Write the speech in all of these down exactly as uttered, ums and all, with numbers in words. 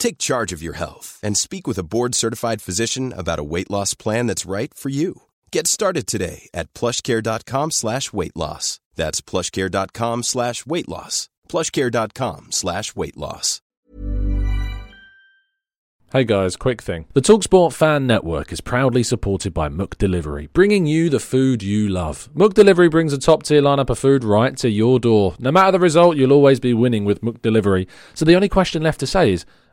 Take charge of your health and speak with a board-certified physician about a weight loss plan that's right for you. Get started today at plushcare.com slash weight loss. That's plushcare.com slash weight loss. plushcare.com slash weight loss. Hey guys, quick thing. The TalkSport Fan Network is proudly supported by Mook Delivery, bringing you the food you love. Mook Delivery brings a top-tier lineup of food right to your door. No matter the result, you'll always be winning with Mook Delivery. So the only question left to say is,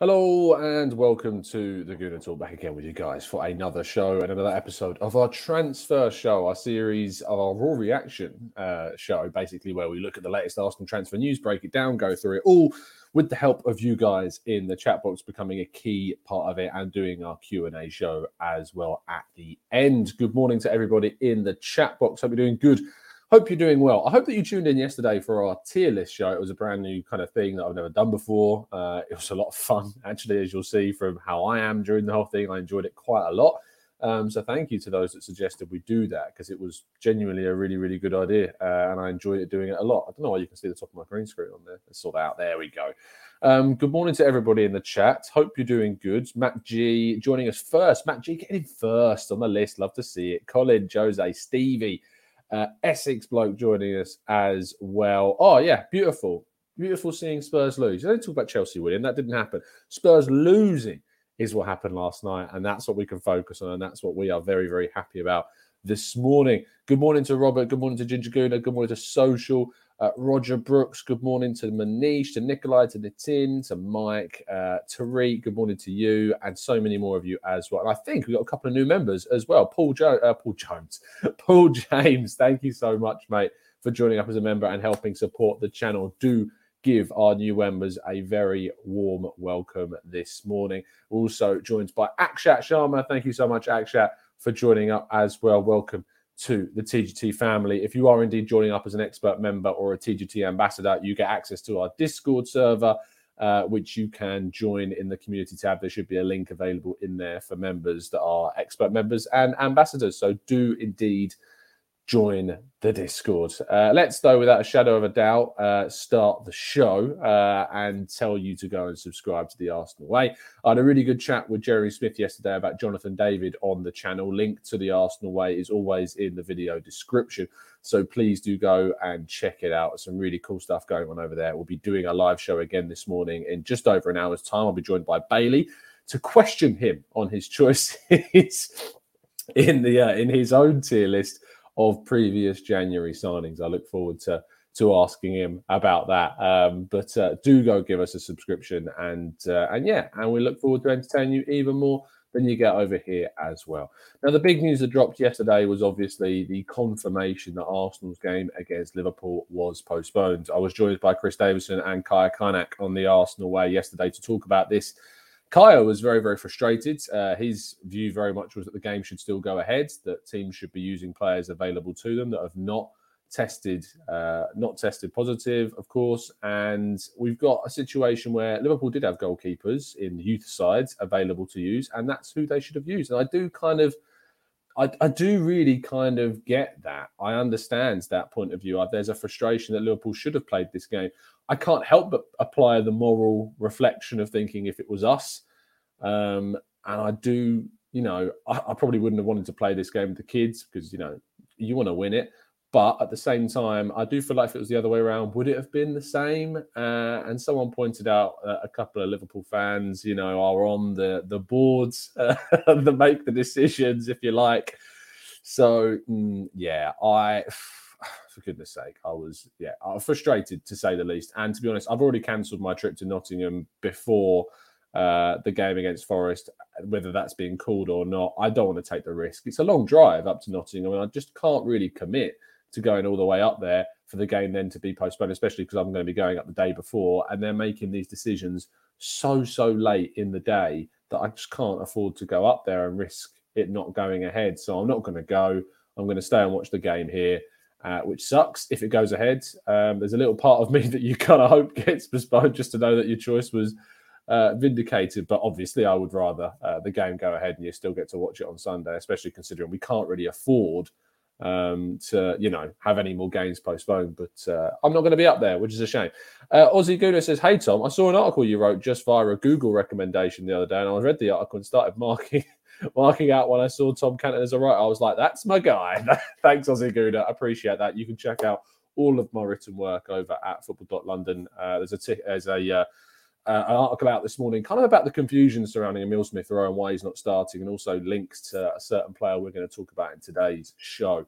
Hello and welcome to the Gooner Talk, back again with you guys for another show and another episode of our transfer show, our series of our Raw Reaction uh, show, basically where we look at the latest Arsenal transfer news, break it down, go through it all with the help of you guys in the chat box, becoming a key part of it and doing our Q and A show as well at the end. Good morning to everybody in the chat box. Hope you're doing good. Hope you're doing well. I hope that you tuned in yesterday for our tier list show. It was a brand new kind of thing that I've never done before. Uh, it was a lot of fun, actually, as you'll see from how I am during the whole thing. I enjoyed it quite a lot. Um, so thank you to those that suggested we do that, because it was genuinely a really, really good idea. Uh, and I enjoyed it doing it a lot. I don't know why you can see the top of my green screen on there. Let's sort that out. There we go. Um, good morning to everybody in the chat. Hope you're doing good. Matt G joining us first. Matt G getting in first on the list. Love to see it. Colin, Jose, Stevie. Uh, Essex bloke joining us as well. Oh, yeah, beautiful. Beautiful seeing Spurs lose. They don't talk about Chelsea winning. That didn't happen. Spurs losing is what happened last night, and that's what we can focus on, and that's what we are very, very happy about this morning. Good morning to Robert. Good morning to Ginger Guna. Good morning to Social. Uh, Roger Brooks. Good morning to Manish, to Nikolai, to Nitin, to Mike, uh, Tariq. Good morning to you and so many more of you as well. And I think we've got a couple of new members as well. Paul, jo- uh, Paul Jones. Paul James, thank you so much, mate, for joining up as a member and helping support the channel. Do give our new members a very warm welcome this morning. We're also joined by Akshat Sharma. Thank you so much, Akshat, for joining up as well. Welcome to the T G T family. If you are indeed joining up as an expert member or a T G T ambassador, you get access to our Discord server, uh, which you can join in the community tab. There should be a link available in there for members that are expert members and ambassadors. So do indeed join the Discord. Uh, let's, though, without a shadow of a doubt, uh, start the show uh, and tell you to go and subscribe to the Arsenal Way. I had a really good chat with Jeremy Smith yesterday about Jonathan David on the channel. Link to the Arsenal Way is always in the video description. So please do go and check it out. Some really cool stuff going on over there. We'll be doing a live show again this morning in just over an hour's time. I'll be joined by Bailey to question him on his choices in the uh, in his own tier list of previous January signings. I look forward to to asking him about that. Um, but uh, do go give us a subscription. And, uh, and yeah, and we look forward to entertaining you even more than you get over here as well. Now, the big news that dropped yesterday was obviously the confirmation that Arsenal's game against Liverpool was postponed. I was joined by Chris Davison and Kaya Kainak on the Arsenal Way yesterday to talk about this. Kaya was very, very frustrated. Uh, his view very much was that the game should still go ahead, that teams should be using players available to them that have not tested, uh, not tested positive, of course. And we've got a situation where Liverpool did have goalkeepers in youth sides available to use, and that's who they should have used. And I do kind of, I, I do really kind of get that. I understand that point of view. There's a frustration that Liverpool should have played this game. I can't help but apply the moral reflection of thinking if it was us. Um, and I do, you know, I, I probably wouldn't have wanted to play this game with the kids because, you know, you want to win it. But at the same time, I do feel like if it was the other way around, would it have been the same? Uh, and someone pointed out uh, a couple of Liverpool fans, you know, are on the, the boards uh, that make the decisions, if you like. So, mm, yeah, I, for goodness sake, I was, yeah, I was frustrated, to say the least. And to be honest, I've already cancelled my trip to Nottingham before uh, the game against Forest, whether that's being called or not. I don't want to take the risk. It's a long drive up to Nottingham, and I just can't really commit to going all the way up there for the game then to be postponed, especially because I'm going to be going up the day before, and they're making these decisions so, so late in the day that I just can't afford to go up there and risk it not going ahead. So I'm not going to go. I'm going to stay and watch the game here, uh, which sucks if it goes ahead. Um, there's a little part of me that you kind of hope gets postponed just to know that your choice was uh, vindicated. But obviously I would rather uh, the game go ahead and you still get to watch it on Sunday, especially considering we can't really afford um to you know have any more games postponed. But uh, I'm not going to be up there, which is a shame. uh Aussie Guna says, hey Tom, I saw an article you wrote just via a Google recommendation the other day, and I read the article and started marking marking out when I saw Tom Canton as a writer. I was like, that's my guy. Thanks, Aussie Guna, appreciate that. You can check out all of my written work over at football dot london. uh there's a t- there's a uh Uh, an article out this morning, kind of about the confusion surrounding Emile Smith Rowe and why he's not starting, and also links to a certain player we're going to talk about in today's show.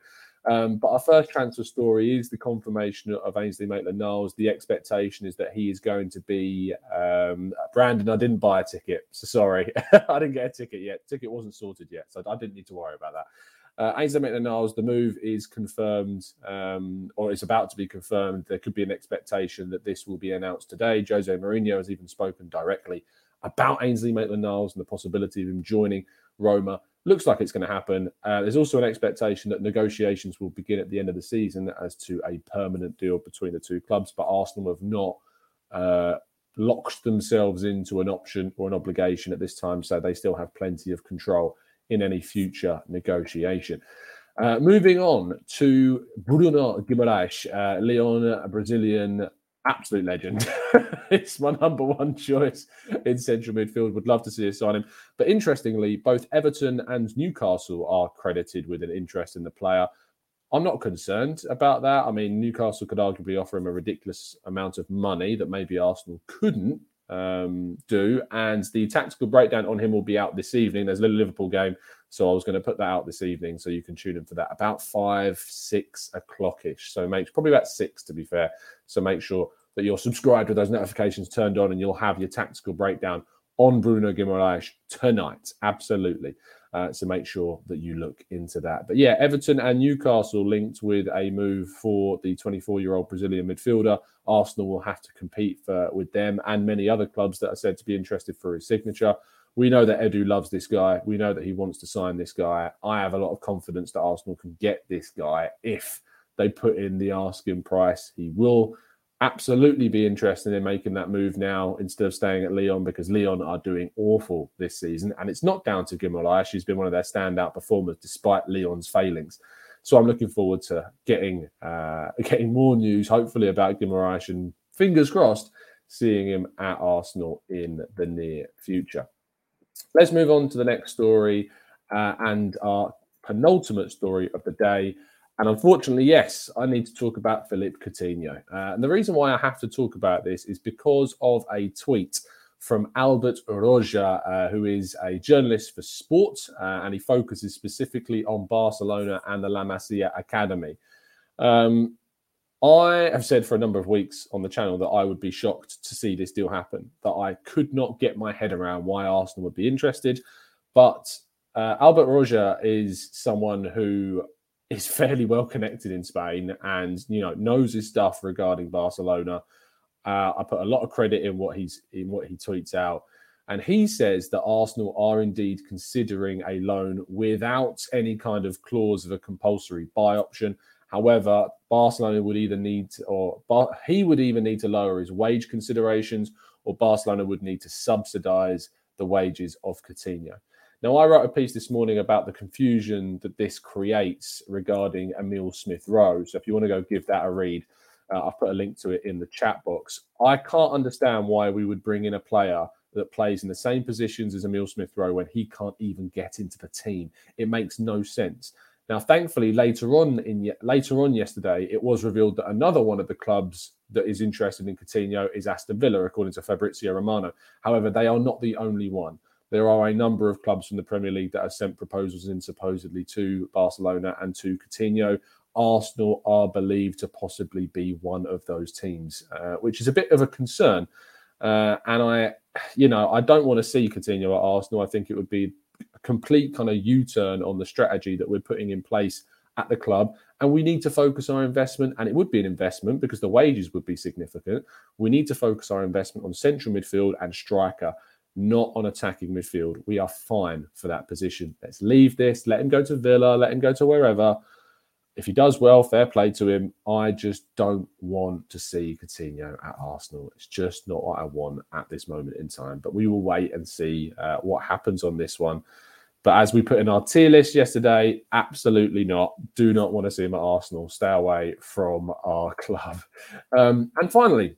Um, but our first transfer story is the confirmation of Ainsley Maitland-Niles. The expectation is that he is going to be... Um, Brandon, I didn't buy a ticket, so sorry. I didn't get a ticket yet. Ticket wasn't sorted yet, so I didn't need to worry about that. Uh, Ainsley Maitland-Niles, the move is confirmed, um, or it's about to be confirmed. There could be an expectation that this will be announced today. Jose Mourinho has even spoken directly about Ainsley Maitland-Niles and the possibility of him joining Roma. Looks like it's going to happen. Uh, there's also an expectation that negotiations will begin at the end of the season as to a permanent deal between the two clubs, but Arsenal have not uh, locked themselves into an option or an obligation at this time, so they still have plenty of control in any future negotiation. Uh, moving on to Bruno Guimarães, uh, Lyon, a Brazilian absolute legend. It's my number one choice in central midfield. Would love to see us sign him. But interestingly, both Everton and Newcastle are credited with an interest in the player. I'm not concerned about that. I mean, Newcastle could arguably offer him a ridiculous amount of money that maybe Arsenal couldn't um do, and the tactical breakdown on him will be out this evening. There's a little Liverpool game, so I was going to put that out this evening, so you can tune in for that about five six o'clock ish. So make probably about six, to be fair, so make sure that you're subscribed with those notifications turned on, and you'll have your tactical breakdown on Bruno Guimarães tonight. Absolutely. Uh, so make sure that you look into that. But yeah, Everton and Newcastle linked with a move for the twenty-four-year-old Brazilian midfielder. Arsenal will have to compete for, with them and many other clubs that are said to be interested for his signature. We know that Edu loves this guy. We know that he wants to sign this guy. I have a lot of confidence that Arsenal can get this guy if they put in the asking price. He will absolutely be interested in making that move now instead of staying at Lyon, because Lyon are doing awful this season, and it's not down to Guimarães. She's been one of their standout performers despite Lyon's failings. So I'm looking forward to getting uh, getting more news, hopefully, about Guimarães, and fingers crossed, seeing him at Arsenal in the near future. Let's move on to the next story uh, and our penultimate story of the day. And unfortunately, yes, I need to talk about Philippe Coutinho. Uh, and the reason why I have to talk about this is because of a tweet from Albert Roja, uh, who is a journalist for sport, uh, and he focuses specifically on Barcelona and the La Masia Academy. Um, I have said for a number of weeks on the channel that I would be shocked to see this deal happen, that I could not get my head around why Arsenal would be interested. But uh, Albert Roja is someone who... is fairly well connected in Spain and, you know, knows his stuff regarding Barcelona. Uh, I put a lot of credit in what he's in what he tweets out. And he says that Arsenal are indeed considering a loan without any kind of clause of a compulsory buy option. However, Barcelona would either need to, or Bar- he would even need to lower his wage considerations, or Barcelona would need to subsidise the wages of Coutinho. Now, I wrote a piece this morning about the confusion that this creates regarding Emile Smith Rowe. So if you want to go give that a read, uh, I've put a link to it in the chat box. I can't understand why we would bring in a player that plays in the same positions as Emile Smith Rowe when he can't even get into the team. It makes no sense. Now, thankfully, later on in later on yesterday, it was revealed that another one of the clubs that is interested in Coutinho is Aston Villa, according to Fabrizio Romano. However, they are not the only one. There are a number of clubs from the Premier League that have sent proposals in supposedly to Barcelona and to Coutinho. Arsenal are believed to possibly be one of those teams, uh, which is a bit of a concern. Uh, and I, you know, I don't want to see Coutinho at Arsenal. I think it would be a complete kind of U-turn on the strategy that we're putting in place at the club. And we need to focus our investment, and it would be an investment because the wages would be significant. We need to focus our investment on central midfield and striker, not on attacking midfield. We are fine for that position. Let's leave this. Let him go to Villa. Let him go to wherever. If he does well, fair play to him. I just don't want to see Coutinho at Arsenal. It's just not what I want at this moment in time. But we will wait and see uh, what happens on this one. But as we put in our tier list yesterday, absolutely not. Do not want to see him at Arsenal. Stay away from our club. Um, and finally,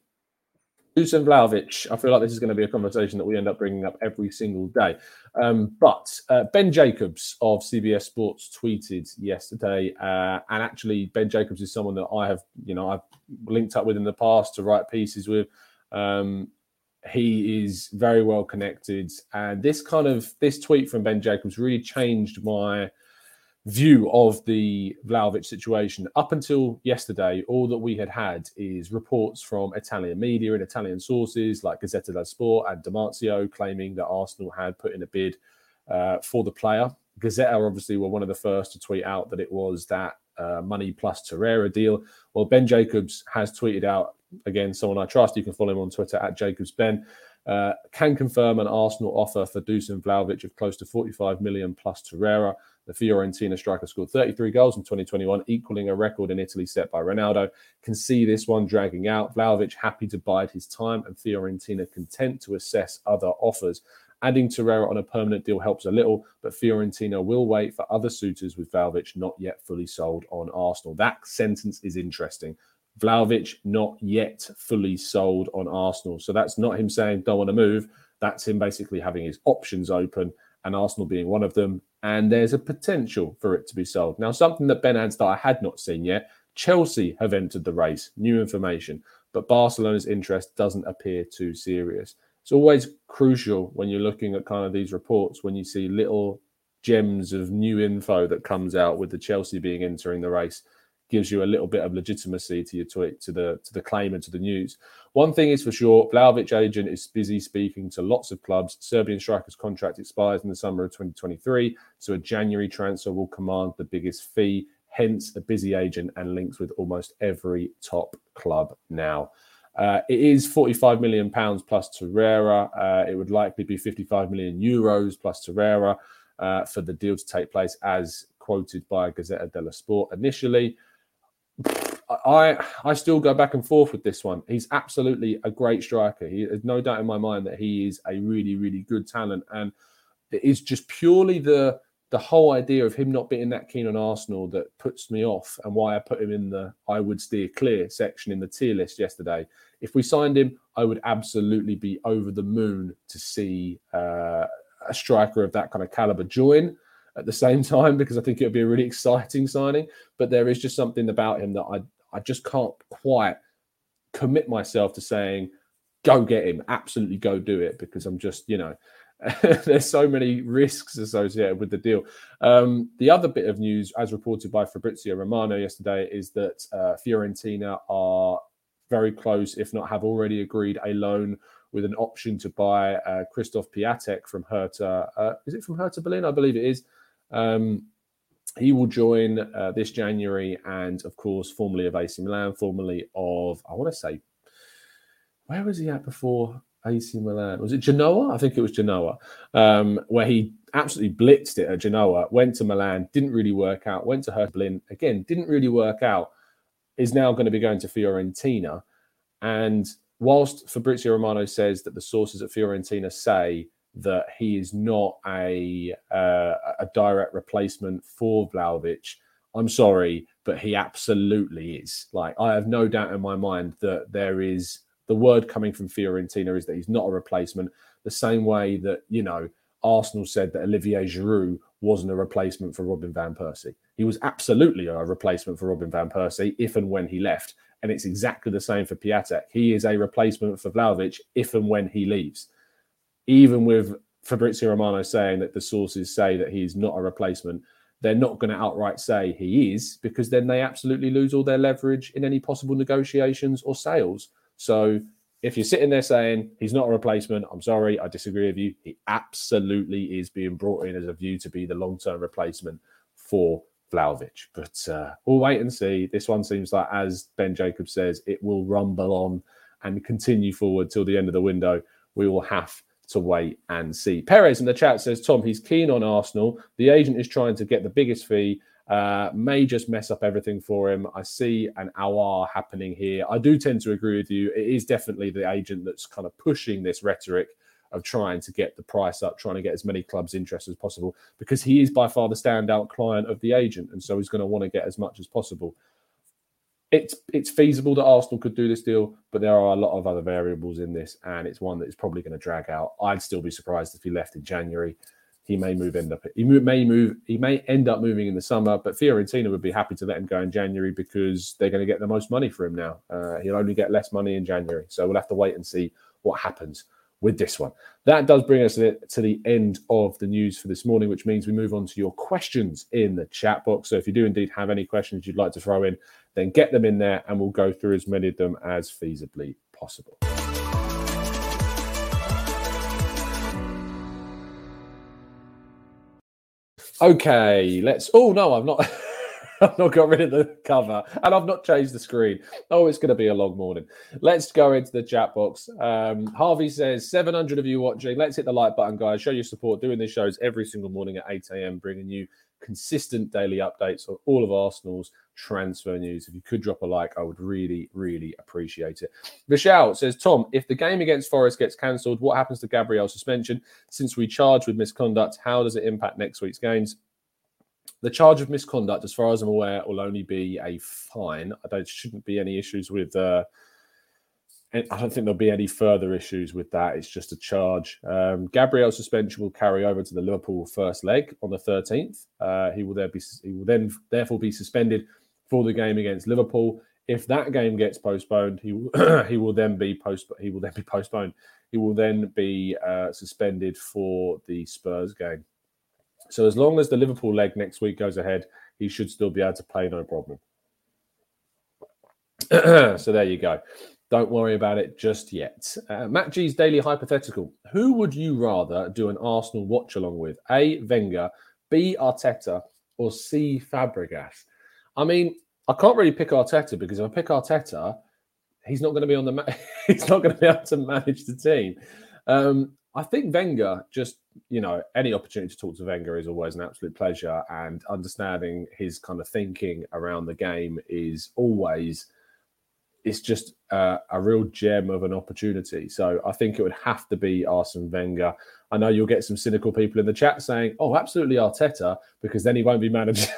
Dusan Vlahovic. I feel like this is going to be a conversation that we end up bringing up every single day. Um, but uh, Ben Jacobs of C B S Sports tweeted yesterday, uh, and actually Ben Jacobs is someone that I have, you know, I've linked up with in the past to write pieces with. Um, he is very well connected, and this kind of this tweet from Ben Jacobs really changed my view of the Vlahovic situation. Up until yesterday, all that we had had is reports from Italian media and Italian sources like Gazzetta dello Sport and Dimarzio claiming that Arsenal had put in a bid uh, for the player. Gazzetta obviously were one of the first to tweet out that it was that uh, money plus Torreira deal. Well, Ben Jacobs has tweeted out, again, someone I trust, you can follow him on Twitter at JacobsBen, uh, can confirm an Arsenal offer for Dusan Vlahovic of close to forty-five million plus Torreira. The Fiorentina striker scored thirty-three goals in twenty twenty-one, equaling a record in Italy set by Ronaldo. Can see this one dragging out. Vlahovic happy to bide his time and Fiorentina content to assess other offers. Adding Torreira on a permanent deal helps a little, but Fiorentina will wait for other suitors with Vlahovic not yet fully sold on Arsenal. That sentence is interesting. Vlahovic not yet fully sold on Arsenal. So that's not him saying don't want to move. That's him basically having his options open and Arsenal being one of them. And there's a potential for it to be sold. Now, something that Ben adds that I had not seen yet, Chelsea have entered the race, new information, but Barcelona's interest doesn't appear too serious. It's always crucial when you're looking at kind of these reports, when you see little gems of new info that comes out with the Chelsea being entering the race, gives you a little bit of legitimacy to your tweet, to the to the claim and to the news. One thing is for sure, Vlahovic agent is busy speaking to lots of clubs. Serbian striker's contract expires in the summer of twenty twenty-three, so a January transfer will command the biggest fee, hence a busy agent and links with almost every top club now. Uh, it is forty-five million pounds plus Torreira. Uh, it would likely be fifty-five million euros plus Torreira uh, for the deal to take place, as quoted by Gazzetta dello Sport initially. I I still go back and forth with this one. He's absolutely a great striker. He, there's no doubt in my mind that he is a really, really good talent. And it is just purely the the whole idea of him not being that keen on Arsenal that puts me off, and why I put him in the I would steer clear section in the tier list yesterday. If we signed him, I would absolutely be over the moon to see uh, a striker of that kind of caliber join at the same time, because I think it would be a really exciting signing. But there is just something about him that I I just can't quite commit myself to saying, go get him, absolutely go do it, because I'm just, you know, there's so many risks associated with the deal. Um, the other bit of news, as reported by Fabrizio Romano yesterday, is that uh, Fiorentina are very close, if not have already agreed a loan with an option to buy uh, Christoph Piatek from Hertha. Uh, is it from Hertha Berlin? I believe it is. Um, he will join uh, this January, and of course, formerly of A C Milan, formerly of, I want to say, where was he at before A C Milan? Was it Genoa? I think it was Genoa, um, where he absolutely blitzed it at Genoa, went to Milan, didn't really work out, went to Hertha Berlin, again, didn't really work out, is now going to be going to Fiorentina. And whilst Fabrizio Romano says that the sources at Fiorentina say that he is not a uh, a direct replacement for Vlahovic, I'm sorry, but he absolutely is. Like, I have no doubt in my mind that there is, the word coming from Fiorentina is that he's not a replacement, the same way that, you know, Arsenal said that Olivier Giroud wasn't a replacement for Robin van Persie. He was absolutely a replacement for Robin van Persie if and when he left. And it's exactly the same for Piatek. He is a replacement for Vlahovic if and when he leaves. Even with Fabrizio Romano saying that the sources say that he's not a replacement, they're not going to outright say he is, because then they absolutely lose all their leverage in any possible negotiations or sales. So if you're sitting there saying he's not a replacement, I'm sorry, I disagree with you. He absolutely is being brought in as a view to be the long-term replacement for Vlahovic. But uh, we'll wait and see. This one seems like, as Ben Jacobs says, it will rumble on and continue forward till the end of the window. We will have to wait and see. Perez in the chat says, Tom, he's keen on Arsenal. The agent is trying to get the biggest fee. Uh, may just mess up everything for him. I see an awar happening here. I do tend to agree with you. It is definitely the agent that's kind of pushing this rhetoric of trying to get the price up, trying to get as many clubs' interest as possible, because he is by far the standout client of the agent, and so he's going to want to get as much as possible. It's it's feasible that Arsenal could do this deal, but there are a lot of other variables in this, and it's one that is probably going to drag out. I'd still be surprised if he left in January. He may move end up. He may move. He may end up moving in the summer, but Fiorentina would be happy to let him go in January because they're going to get the most money for him now. Uh, he'll only get less money in January, so we'll have to wait and see what happens with this one. That does bring us to the end of the news for this morning, which means we move on to your questions in the chat box. So if you do indeed have any questions you'd like to throw in, then get them in there and we'll go through as many of them as feasibly possible. Okay, let's... Oh, no, I've not... I've not got rid of the cover and I've not changed the screen. Oh, it's going to be a long morning. Let's go into the chat box. Um, Harvey says, seven hundred of you watching. Let's hit the like button, guys. Show your support. Doing these shows every single morning at eight a.m. bringing you consistent daily updates on all of Arsenal's transfer news. If you could drop a like, I would really, really appreciate it. Michelle says, Tom, if the game against Forest gets cancelled, what happens to Gabriel's suspension? Since we charge with misconduct, how does it impact next week's games? The charge of misconduct, as far as I'm aware, will only be a fine. I don't shouldn't be any issues with... Uh, I don't think there'll be any further issues with that. It's just a charge. Um, Gabriel's suspension will carry over to the Liverpool first leg on the thirteenth. Uh, he will there be he will then therefore be suspended for the game against Liverpool. If that game gets postponed, he will, he will then be post he will then be postponed. He will then be uh, suspended for the Spurs game. So as long as the Liverpool leg next week goes ahead, he should still be able to play, no problem. So there you go. Don't worry about it just yet. Uh, Matt G's Daily Hypothetical. Who would you rather do an Arsenal watch-along with? A, Wenger, B, Arteta, or C, Fabregas? I mean, I can't really pick Arteta because if I pick Arteta, he's not going to be on the ma- he's not going to be able to manage the team. Um, I think Wenger, just, you know, any opportunity to talk to Wenger is always an absolute pleasure, and understanding his kind of thinking around the game is always... It's just uh, a real gem of an opportunity. So I think it would have to be Arsene Wenger. I know you'll get some cynical people in the chat saying, oh, absolutely Arteta, because then he won't be manager.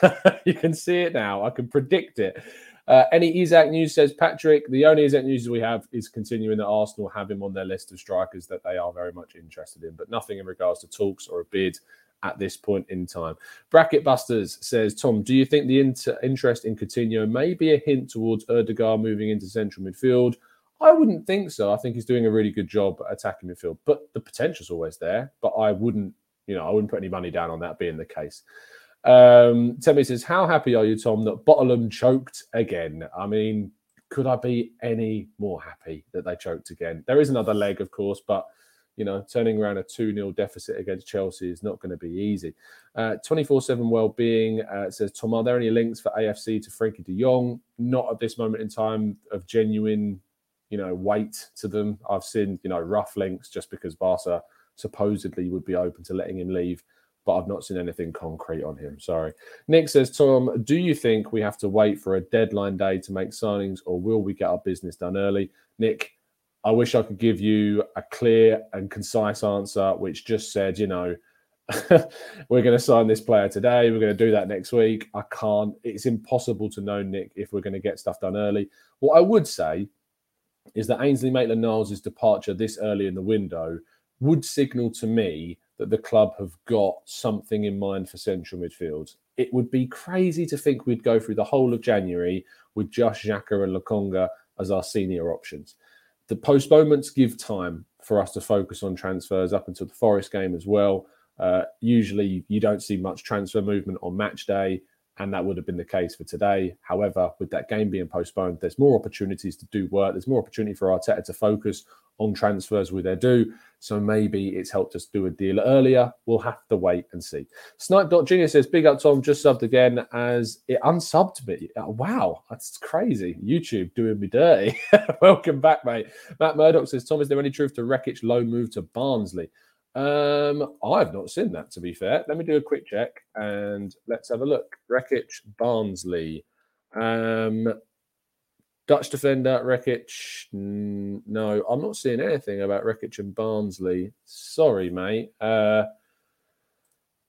You can see it now. I can predict it. Uh, any Isak news, says Patrick. The only Isak news we have is continuing that Arsenal have him on their list of strikers that they are very much interested in, but nothing in regards to talks or a bid at this point in time. Bracket Busters says, Tom, do you think the inter- interest in Coutinho may be a hint towards Erdegaard moving into central midfield? I wouldn't think so. I think he's doing a really good job at attacking midfield, but the potential's always there. But I wouldn't, you know, I wouldn't put any money down on that being the case. Um, Temi says, how happy are you, Tom, that Botolum choked again? I mean, could I be any more happy that they choked again? There is another leg, of course, but you know, turning around a two nil deficit against Chelsea is not going to be easy. Uh, twenty-four seven Wellbeing uh, says, Tom, are there any links for A F C to Frankie de Jong? Not at this moment in time of genuine, you know, weight to them. I've seen, you know, rough links just because Barca supposedly would be open to letting him leave, but I've not seen anything concrete on him. Sorry. Nick says, Tom, do you think we have to wait for a deadline day to make signings or will we get our business done early? Nick, I wish I could give you a clear and concise answer which just said, you know, we're going to sign this player today, we're going to do that next week. I can't. It's impossible to know, Nick, if we're going to get stuff done early. What I would say is that Ainsley Maitland-Niles' departure this early in the window would signal to me that the club have got something in mind for central midfield. It would be crazy to think we'd go through the whole of January with just Xhaka and Lokonga as our senior options. The postponements give time for us to focus on transfers up until the Forest game as well. Uh, usually you don't see much transfer movement on match day, and that would have been the case for today. However, with that game being postponed, there's more opportunities to do work. There's more opportunity for Arteta to focus on transfers with their due. So maybe it's helped us do a deal earlier. We'll have to wait and see. Snipe.Junior says, big up Tom, just subbed again as it unsubbed me. Wow, that's crazy. YouTube doing me dirty. Welcome back, mate. Matt Murdoch says, Tom, is there any truth to Rekic's loan move to Barnsley? Um, I've not seen that, to be fair. Let me do a quick check and let's have a look. Rekic, Barnsley. Um, Dutch defender, Rekic. No, I'm not seeing anything about Rekic and Barnsley. Sorry, mate. Uh,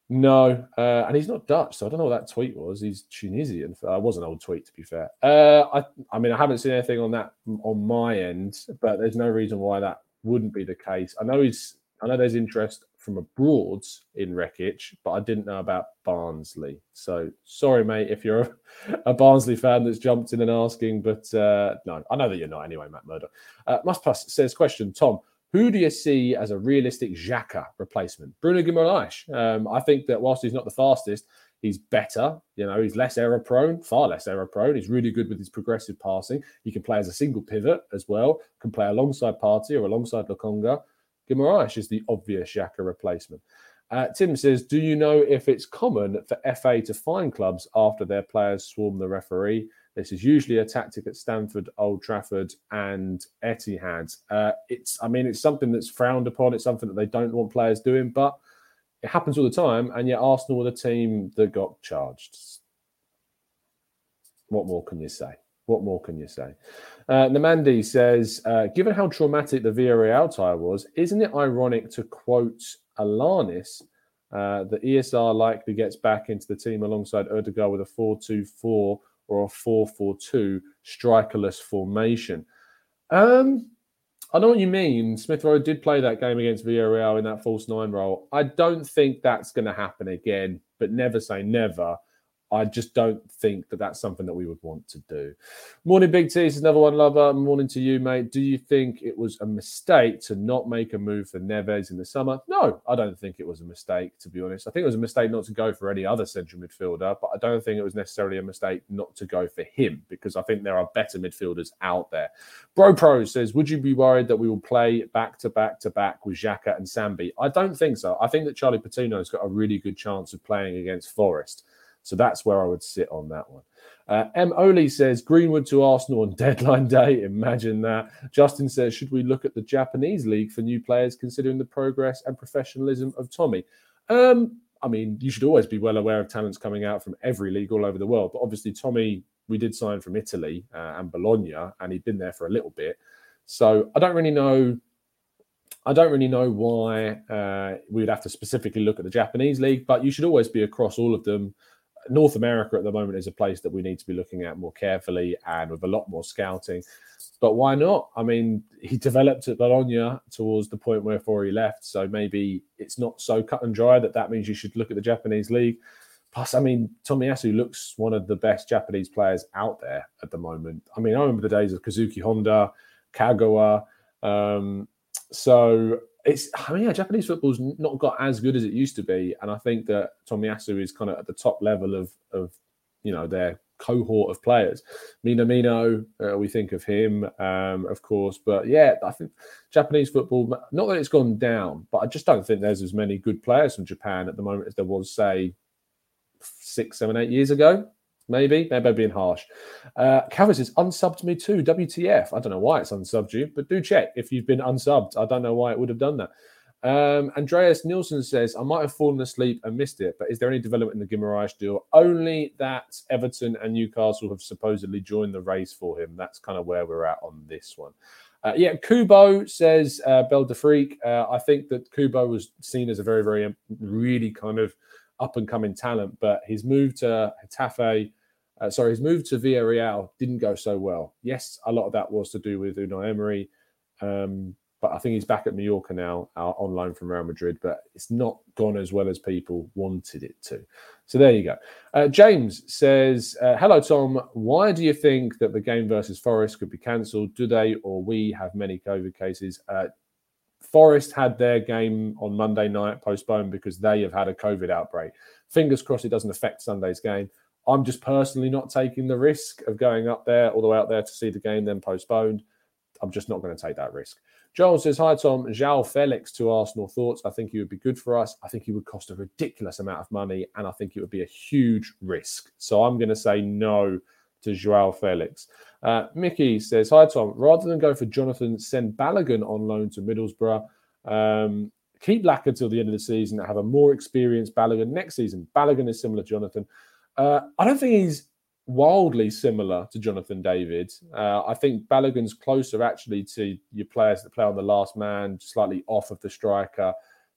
no, uh, and he's not Dutch, so I don't know what that tweet was. He's Tunisian. Uh, it was an old tweet, to be fair. Uh, I, I mean, I haven't seen anything on that on my end, but there's no reason why that wouldn't be the case. I know he's I know there's interest from abroad in Rekic, but I didn't know about Barnsley. So sorry, mate, if you're a, a Barnsley fan that's jumped in and asking, but uh, no, I know that you're not anyway, Matt Murdoch. Uh, Mustpass says, question, Tom, who do you see as a realistic Xhaka replacement? Bruno Guimarães. Um, I think that whilst he's not the fastest, he's better. You know, he's less error prone, far less error prone. He's really good with his progressive passing. He can play as a single pivot as well, can play alongside Partey or alongside Lokonga. Guimarães is the obvious Xhaka replacement. Uh, Tim says, do you know if it's common for F A to fine clubs after their players swarm the referee? This is usually a tactic at Stamford, Old Trafford and Etihad. Uh, it's, I mean, it's something that's frowned upon. It's something that they don't want players doing, but it happens all the time. And yet Arsenal were the team that got charged. What more can you say? What more can you say? Uh, Namandi says, uh, given how traumatic the Villarreal tie was, isn't it ironic to quote Alanis uh, that E S R likely gets back into the team alongside Odegaard with a four two four or a four four two strikerless formation? Um, I know what you mean. Smith Rowe did play that game against Villarreal in that false nine role. I don't think that's going to happen again, but never say never. I just don't think that that's something that we would want to do. Morning, Big T. This is another one, lover. Morning to you, mate. Do you think it was a mistake to not make a move for Neves in the summer? No, I don't think it was a mistake, to be honest. I think it was a mistake not to go for any other central midfielder, but I don't think it was necessarily a mistake not to go for him because I think there are better midfielders out there. Bro Pro says, would you be worried that we will play back to back to back with Xhaka and Sambi? I don't think so. I think that Charlie Patino has got a really good chance of playing against Forest. So that's where I would sit on that one. Uh, M. Oli says, Greenwood to Arsenal on deadline day. Imagine that. Justin says, should we look at the Japanese league for new players considering the progress and professionalism of Tommy? Um, I mean, you should always be well aware of talents coming out from every league all over the world. But obviously, Tommy, we did sign from Italy uh, and Bologna, and he'd been there for a little bit. So I don't really know. I don't really know why uh, we'd have to specifically look at the Japanese league, but you should always be across all of them. North America at the moment is a place that we need to be looking at more carefully and with a lot more scouting. But why not? I mean, he developed at Bologna towards the point wherefore he left. So maybe it's not so cut and dry that that means you should look at the Japanese league. Plus, I mean, Tomiyasu looks one of the best Japanese players out there at the moment. I mean, I remember the days of Kazuki Honda, Kagawa. Um, so... It's, I mean, yeah, Japanese football's not got as good as it used to be. And I think that Tomiyasu is kind of at the top level of, of you know, their cohort of players. Minamino, uh, we think of him, um, of course. But yeah, I think Japanese football, not that it's gone down, but I just don't think there's as many good players from Japan at the moment as there was, say, six, seven, eight years ago. Maybe, maybe I'm being harsh. Uh, Cavis has unsubbed me too, W T F. I don't know why it's unsubbed you, but do check if you've been unsubbed. I don't know why it would have done that. Um, Andreas Nielsen says, I might have fallen asleep and missed it, but is there any development in the Guimarães deal? Only that Everton and Newcastle have supposedly joined the race for him. That's kind of where we're at on this one. Uh, yeah, Kubo says, uh, Beldafrique. Uh, I think that Kubo was seen as a very, very, really kind of up-and-coming talent, but his move to Hetafe, uh, sorry, his move to Villarreal didn't go so well. Yes, a lot of that was to do with Unai Emery, um, But I think he's back at Mallorca now, uh, on loan from Real Madrid, but it's not gone as well as people wanted it to. So there you go. Uh, James says, uh, hello, Tom. Why do you think that the game versus Forest could be cancelled? Do they or we have many COVID cases? Uh, Forest had their game on Monday night postponed because they have had a COVID outbreak. Fingers crossed it doesn't affect Sunday's game. I'm just personally not taking the risk of going up there, all the way out there to see the game then postponed. I'm just not going to take that risk. Joel says, hi, Tom. João Felix to Arsenal thoughts. I think he would be good for us. I think he would cost a ridiculous amount of money, and I think it would be a huge risk. So I'm going to say no to João Felix. Uh, Mickey says, hi, Tom. Rather than go for Jonathan, send Balogun on loan to Middlesbrough. Um, keep Lacazette until the end of the season and have a more experienced Balogun next season. Balogun is similar to Jonathan. Uh, I don't think he's wildly similar to Jonathan David. Uh, I think Balogun's closer actually to your players that play on the last man, slightly off of the striker.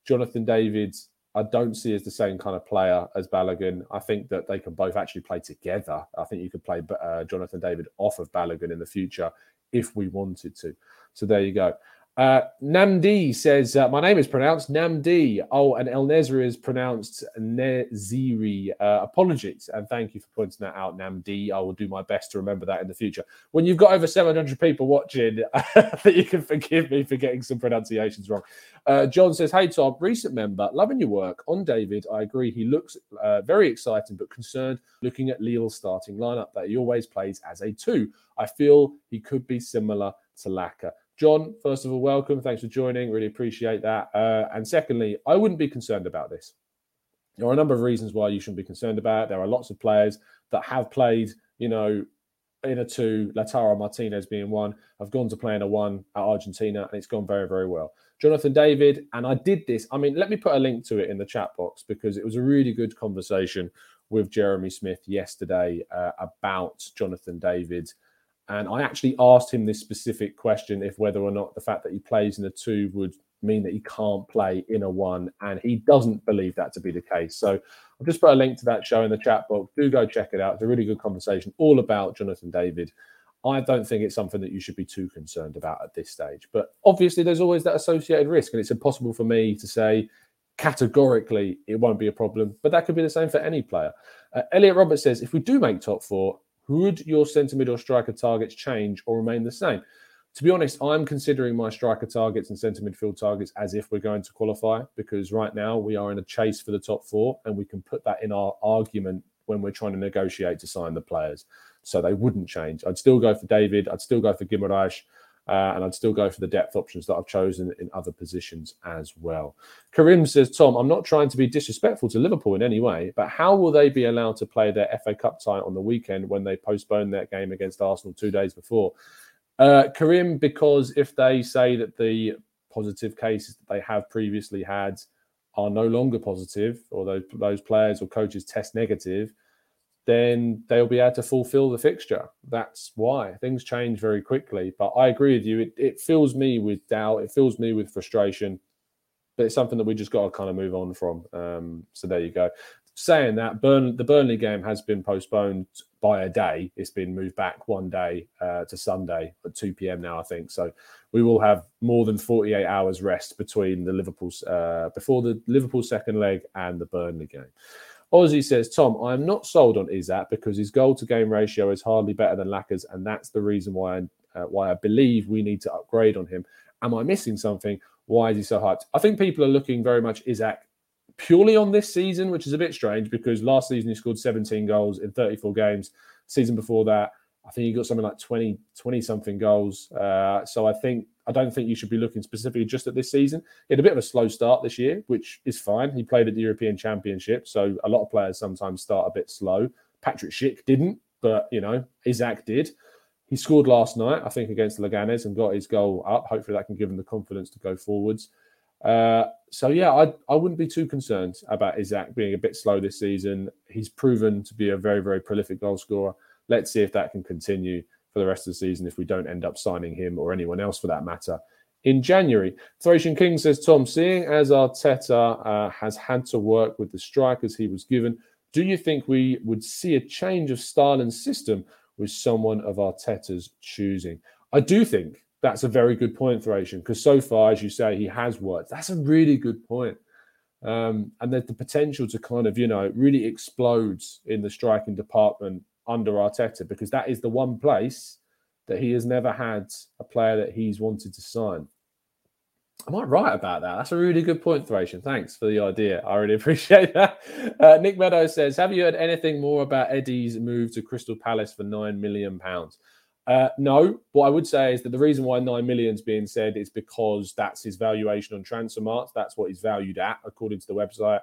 Jonathan David, I don't see as the same kind of player as Balogun. I think that they can both actually play together. I think you could play uh, Jonathan David off of Balogun in the future if we wanted to. So there you go. Uh, Namdi says, uh, my name is pronounced Namdi. Oh, and El Nezri is pronounced Neziri. Uh, apologies, and thank you for pointing that out, Namdi. I will do my best to remember that in the future. When you've got over seven hundred people watching, that you can forgive me for getting some pronunciations wrong. Uh, John says, hey, Tom, recent member, loving your work on David. I agree, he looks uh, very exciting but concerned looking at Lille's starting lineup that he always plays as a two. I feel he could be similar to Lacazette. John, first of all, welcome. Thanks for joining. Really appreciate that. Uh, and secondly, I wouldn't be concerned about this. There are a number of reasons why you shouldn't be concerned about it. There are lots of players that have played, you know, in a two, Lautaro Martinez being one, have gone to play in a one at Argentina, and it's gone very, very well. Jonathan David, and I did this. I mean, let me put a link to it in the chat box because it was a really good conversation with Jeremy Smith yesterday uh, about Jonathan David. And I actually asked him this specific question, if whether or not the fact that he plays in a two would mean that he can't play in a one. And he doesn't believe that to be the case. So I've just put a link to that show in the chat box. Do go check it out. It's a really good conversation all about Jonathan David. I don't think it's something that you should be too concerned about at this stage. But obviously, there's always that associated risk. And it's impossible for me to say categorically it won't be a problem. But that could be the same for any player. Uh, Elliot Roberts says, if we do make top four, would your centre mid or striker targets change or remain the same? To be honest, I'm considering my striker targets and centre midfield targets as if we're going to qualify, because right now we are in a chase for the top four, and we can put that in our argument when we're trying to negotiate to sign the players. So they wouldn't change. I'd still go for David. I'd still go for Guimarães. Uh, and I'd still go for the depth options that I've chosen in other positions as well. Karim says, Tom, I'm not trying to be disrespectful to Liverpool in any way, but how will they be allowed to play their F A Cup tie on the weekend when they postpone that game against Arsenal two days before? Uh, Karim, because if they say that the positive cases that they have previously had are no longer positive, or those, those players or coaches test negative, then they'll be able to fulfill the fixture. That's why. Things change very quickly. But I agree with you. It, it fills me with doubt. It fills me with frustration. But it's something that we just got to kind of move on from. Um, so there you go. Saying that, Burn, the Burnley game has been postponed by a day. It's been moved back one day uh, to Sunday at two p.m. now, I think. So we will have more than forty-eight hours rest between the Liverpool's uh, before the Liverpool second leg and the Burnley game. Ozzy says, Tom, I'm not sold on Isak because his goal-to-game ratio is hardly better than Lacazette's, and that's the reason why I, uh, why I believe we need to upgrade on him. Am I missing something? Why is he so hyped? I think people are looking very much Isak purely on this season, which is a bit strange because last season he scored seventeen goals in thirty-four games. The season before that, I think he got something like twenty, twenty-something goals. Uh, so I think I don't think you should be looking specifically just at this season. He had a bit of a slow start this year, which is fine. He played at the European Championship, so a lot of players sometimes start a bit slow. Patrick Schick didn't, but, you know, Isak did. He scored last night, I think, against Leganes and got his goal up. Hopefully that can give him the confidence to go forwards. Uh, so, yeah, I, I wouldn't be too concerned about Isak being a bit slow this season. He's proven to be a very, very prolific goal scorer. Let's see if that can continue for the rest of the season if we don't end up signing him or anyone else for that matter in January. Thracian King says, Tom, seeing as Arteta uh, has had to work with the strikers he was given, do you think we would see a change of style and system with someone of Arteta's choosing? I do think, That's a very good point, Thrasian, because so far, as you say, he has worked. That's a really good point. Um, and there's the potential to kind of, you know, it really explodes in the striking department under Arteta, because that is the one place that he has never had a player that he's wanted to sign. Am I right about that? That's a really good point, Thrasian. Thanks for the idea. I really appreciate that. Uh, Nick Meadows says, have you heard anything more about Eddie's move to Crystal Palace for nine million pounds? Uh, no. What I would say is that the reason why nine million pounds is being said is because that's his valuation on transfer marks. That's what he's valued at, according to the website.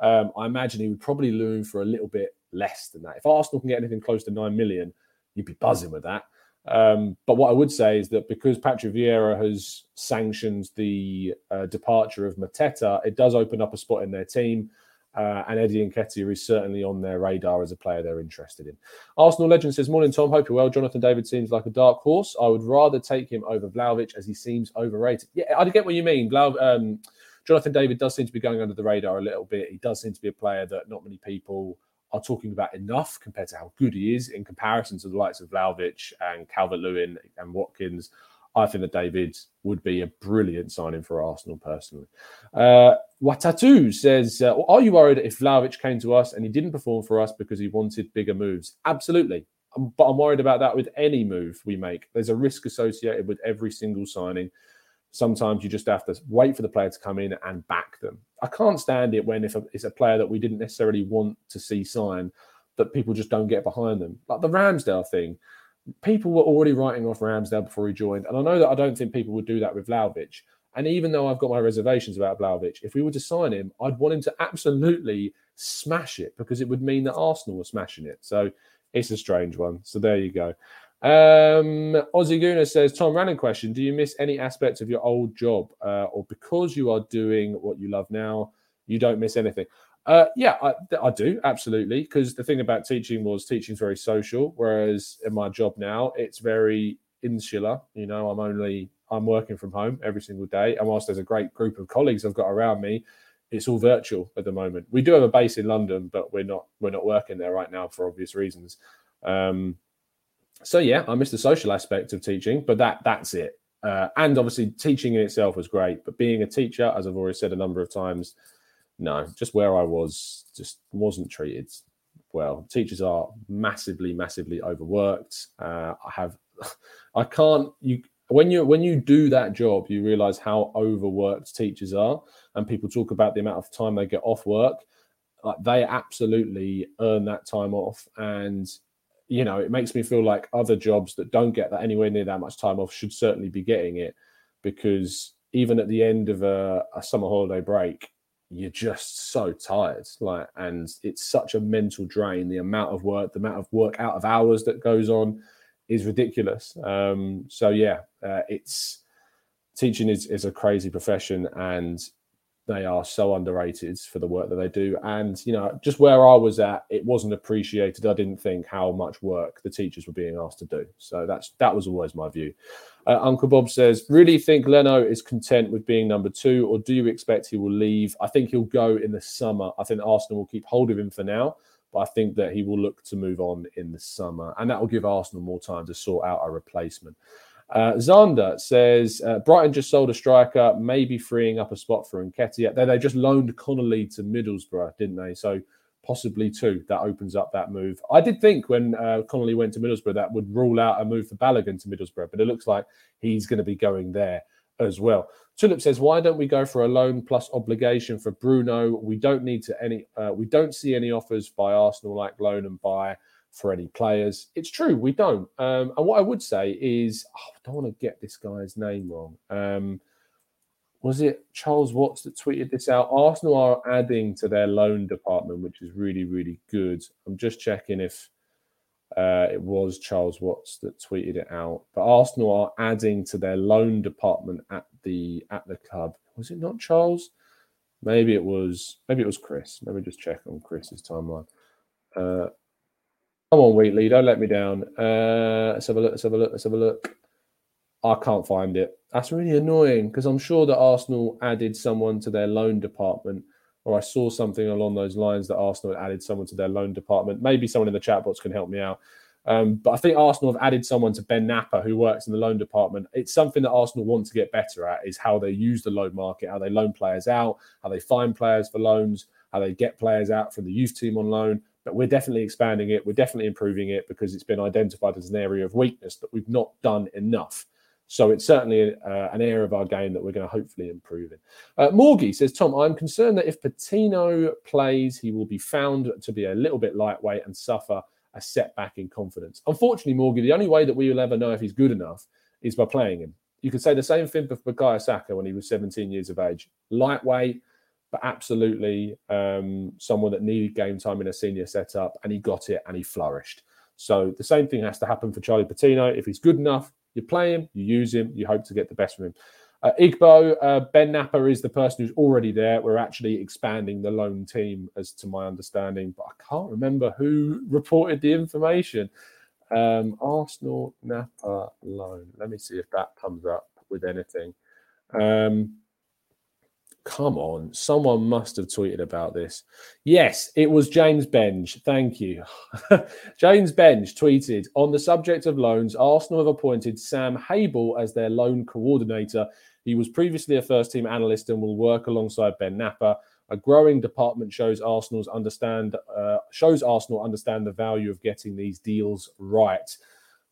Um, I imagine he would probably loom for a little bit less than that. If Arsenal can get anything close to nine million pounds, you'd be buzzing with that. Um, but what I would say is that because Patrick Vieira has sanctioned the uh, departure of Mateta, it does open up a spot in their team. Uh, and Eddie Nketiah is certainly on their radar as a player they're interested in. Arsenal Legend says, morning, Tom. Hope you're well. Jonathan David seems like a dark horse. I would rather take him over Vlahovic as he seems overrated. Yeah, I get what you mean. Blau, um, Jonathan David does seem to be going under the radar a little bit. He does seem to be a player that not many people are talking about enough compared to how good he is in comparison to the likes of Vlahovic and Calvert-Lewin and Watkins. I think that David would be a brilliant signing for Arsenal personally. Uh, Watatu says, uh, are you worried if Vlahovic came to us and he didn't perform for us because he wanted bigger moves? Absolutely. Um, but I'm worried about that with any move we make. There's a risk associated with every single signing. Sometimes you just have to wait for the player to come in and back them. I can't stand it when if a, it's a player that we didn't necessarily want to see sign that people just don't get behind them. Like the Ramsdale thing. People were already writing off Ramsdale before he joined. And I know that I don't think people would do that with Vlahovic. And even though I've got my reservations about Vlahovic, if we were to sign him, I'd want him to absolutely smash it because it would mean that Arsenal were smashing it. So it's a strange one. So there you go. Um, Ozzy Guna says, Tom, random question. Do you miss any aspects of your old job? Uh, or because you are doing what you love now, you don't miss anything? Uh, yeah, I, I do, absolutely. Because the thing about teaching was teaching's very social, whereas in my job now, it's very insular. You know, I'm only, I'm working from home every single day. And whilst there's a great group of colleagues I've got around me, it's all virtual at the moment. We do have a base in London, but we're not, we're not working there right now for obvious reasons. Um, so yeah, I miss the social aspect of teaching, but that, that's it. Uh, and obviously teaching in itself was great, but being a teacher, as I've already said a number of times, no, just where I was, just wasn't treated well. Teachers are massively, massively overworked. Uh, I have, I can't. You when you when you do that job, you realise how overworked teachers are. And people talk about the amount of time they get off work. Like they absolutely earn that time off. And you know, it makes me feel like other jobs that don't get that anywhere near that much time off should certainly be getting it, because even at the end of a, a summer holiday break, you're just so tired, like, and it's such a mental drain. The amount of work, the amount of work out of hours that goes on is ridiculous. Um, so yeah, uh, it's teaching is, is a crazy profession, and they are so underrated for the work that they do. And, you know, just where I was at, it wasn't appreciated. I didn't think how much work the teachers were being asked to do. So that's that was always my view. Uh, Uncle Bob says, really think Leno is content with being number two, or do you expect he will leave? I think he'll go in the summer. I think Arsenal will keep hold of him for now, but I think that he will look to move on in the summer. And that will give Arsenal more time to sort out a replacement. Uh, Zander says, uh, Brighton just sold a striker, maybe freeing up a spot for Nketiah. They, they just loaned Connolly to Middlesbrough, didn't they? So possibly two. That opens up that move. I did think when uh, Connolly went to Middlesbrough, that would rule out a move for Balogun to Middlesbrough, but it looks like he's going to be going there as well. Tulip says, why don't we go for a loan plus obligation for Bruno? We don't need to any. Uh, we don't see any offers by Arsenal like loan and buy for any players. It's true, we don't. Um, and what I would say is, oh, I don't want to get this guy's name wrong. Um, was it Charles Watts that tweeted this out? Arsenal are adding to their loan department, which is really, really good. I'm just checking if uh, it was Charles Watts that tweeted it out. But Arsenal are adding to their loan department at the at the club. Was it not Charles? Maybe it was. Maybe it was Chris. Let me just check on Chris's timeline. Uh, Come on, Wheatley, don't let me down. Uh, let's have a look, let's have a look, let's have a look. I can't find it. That's really annoying, because I'm sure that Arsenal added someone to their loan department, or I saw something along those lines that Arsenal added someone to their loan department. Maybe someone in the chat box can help me out. Um, but I think Arsenal have added someone to Ben Napper, who works in the loan department. It's something that Arsenal want to get better at, is how they use the loan market, how they loan players out, how they find players for loans, how they get players out from the youth team on loan. But we're definitely expanding it. We're definitely improving it, because it's been identified as an area of weakness that we've not done enough. So it's certainly uh, an area of our game that we're going to hopefully improve in. Uh, Morgie says, Tom, I'm concerned that if Patino plays, he will be found to be a little bit lightweight and suffer a setback in confidence. Unfortunately, Morgie, the only way that we will ever know if he's good enough is by playing him. You could say the same thing for Bukayo Saka when he was seventeen years of age. Lightweight, but absolutely um, someone that needed game time in a senior setup, and he got it and he flourished. So the same thing has to happen for Charlie Patino. If he's good enough, you play him, you use him, you hope to get the best from him. Uh, Igbo, uh, Ben Napper is the person who's already there. We're actually expanding the loan team, as to my understanding, but I can't remember who reported the information. Um, Arsenal Napper loan. Let me see if that comes up with anything. Um, come on, someone must have tweeted about this. Yes, it was James Benge. Thank you. James Benge tweeted, on the subject of loans, Arsenal have appointed Sam Hable as their loan coordinator. He was previously a first-team analyst and will work alongside Ben Napper. A growing department shows Arsenal's understand uh, shows Arsenal understand the value of getting these deals right.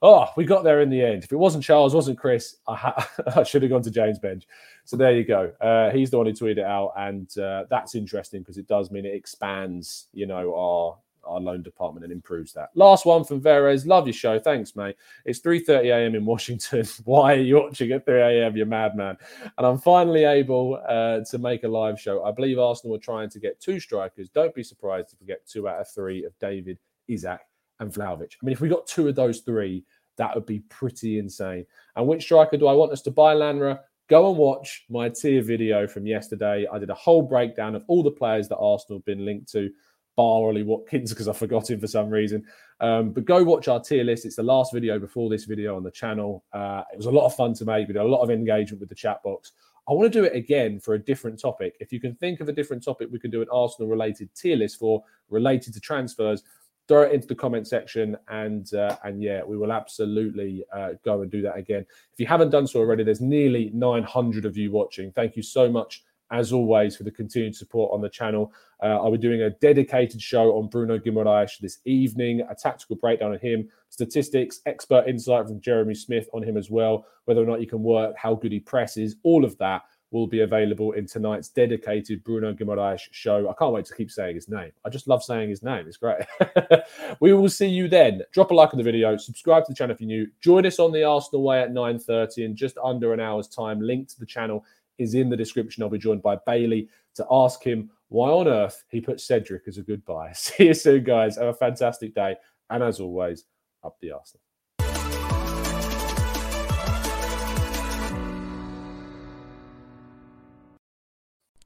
Oh, we got there in the end. If it wasn't Charles, wasn't Chris, I, ha- I should have gone to James Benge. So there you go. Uh, he's the one who tweeted it out, and uh, that's interesting because it does mean it expands, you know, our our loan department and improves that. Last one from Verez. Love your show. Thanks, mate. It's three thirty a.m. in Washington. Why are you watching at three a.m., you madman? And I'm finally able uh, to make a live show. I believe Arsenal are trying to get two strikers. Don't be surprised if we get two out of three of David, Isak, and Vlahovic. I mean, if we got two of those three, that would be pretty insane. And which striker do I want us to buy, Lanra? Go and watch my tier video from yesterday. I did a whole breakdown of all the players that Arsenal have been linked to, bar Ollie Watkins, because I forgot him for some reason. Um, but go watch our tier list. It's the last video before this video on the channel. Uh, it was a lot of fun to make. We did a lot of engagement with the chat box. I want to do it again for a different topic. If you can think of a different topic, we can do an Arsenal-related tier list for, related to transfers. Throw it into the comment section, and uh, and yeah, we will absolutely uh, go and do that again. If you haven't done so already, there's nearly nine hundred of you watching. Thank you so much, as always, for the continued support on the channel. Uh, I'll be doing a dedicated show on Bruno Guimarães this evening, a tactical breakdown on him, statistics, expert insight from Jeremy Smith on him as well, whether or not he can work, how good he presses, all of that will be available in tonight's dedicated Bruno Guimarães show. I can't wait to keep saying his name. I just love saying his name. It's great. We will see you then. Drop a like on the video. Subscribe to the channel if you're new. Join us on the Arsenal Way at nine thirty in just under an hour's time. Link to the channel is in the description. I'll be joined by Bailey to ask him why on earth he put Cedric as a goodbye. See you soon, guys. Have a fantastic day. And as always, up the Arsenal.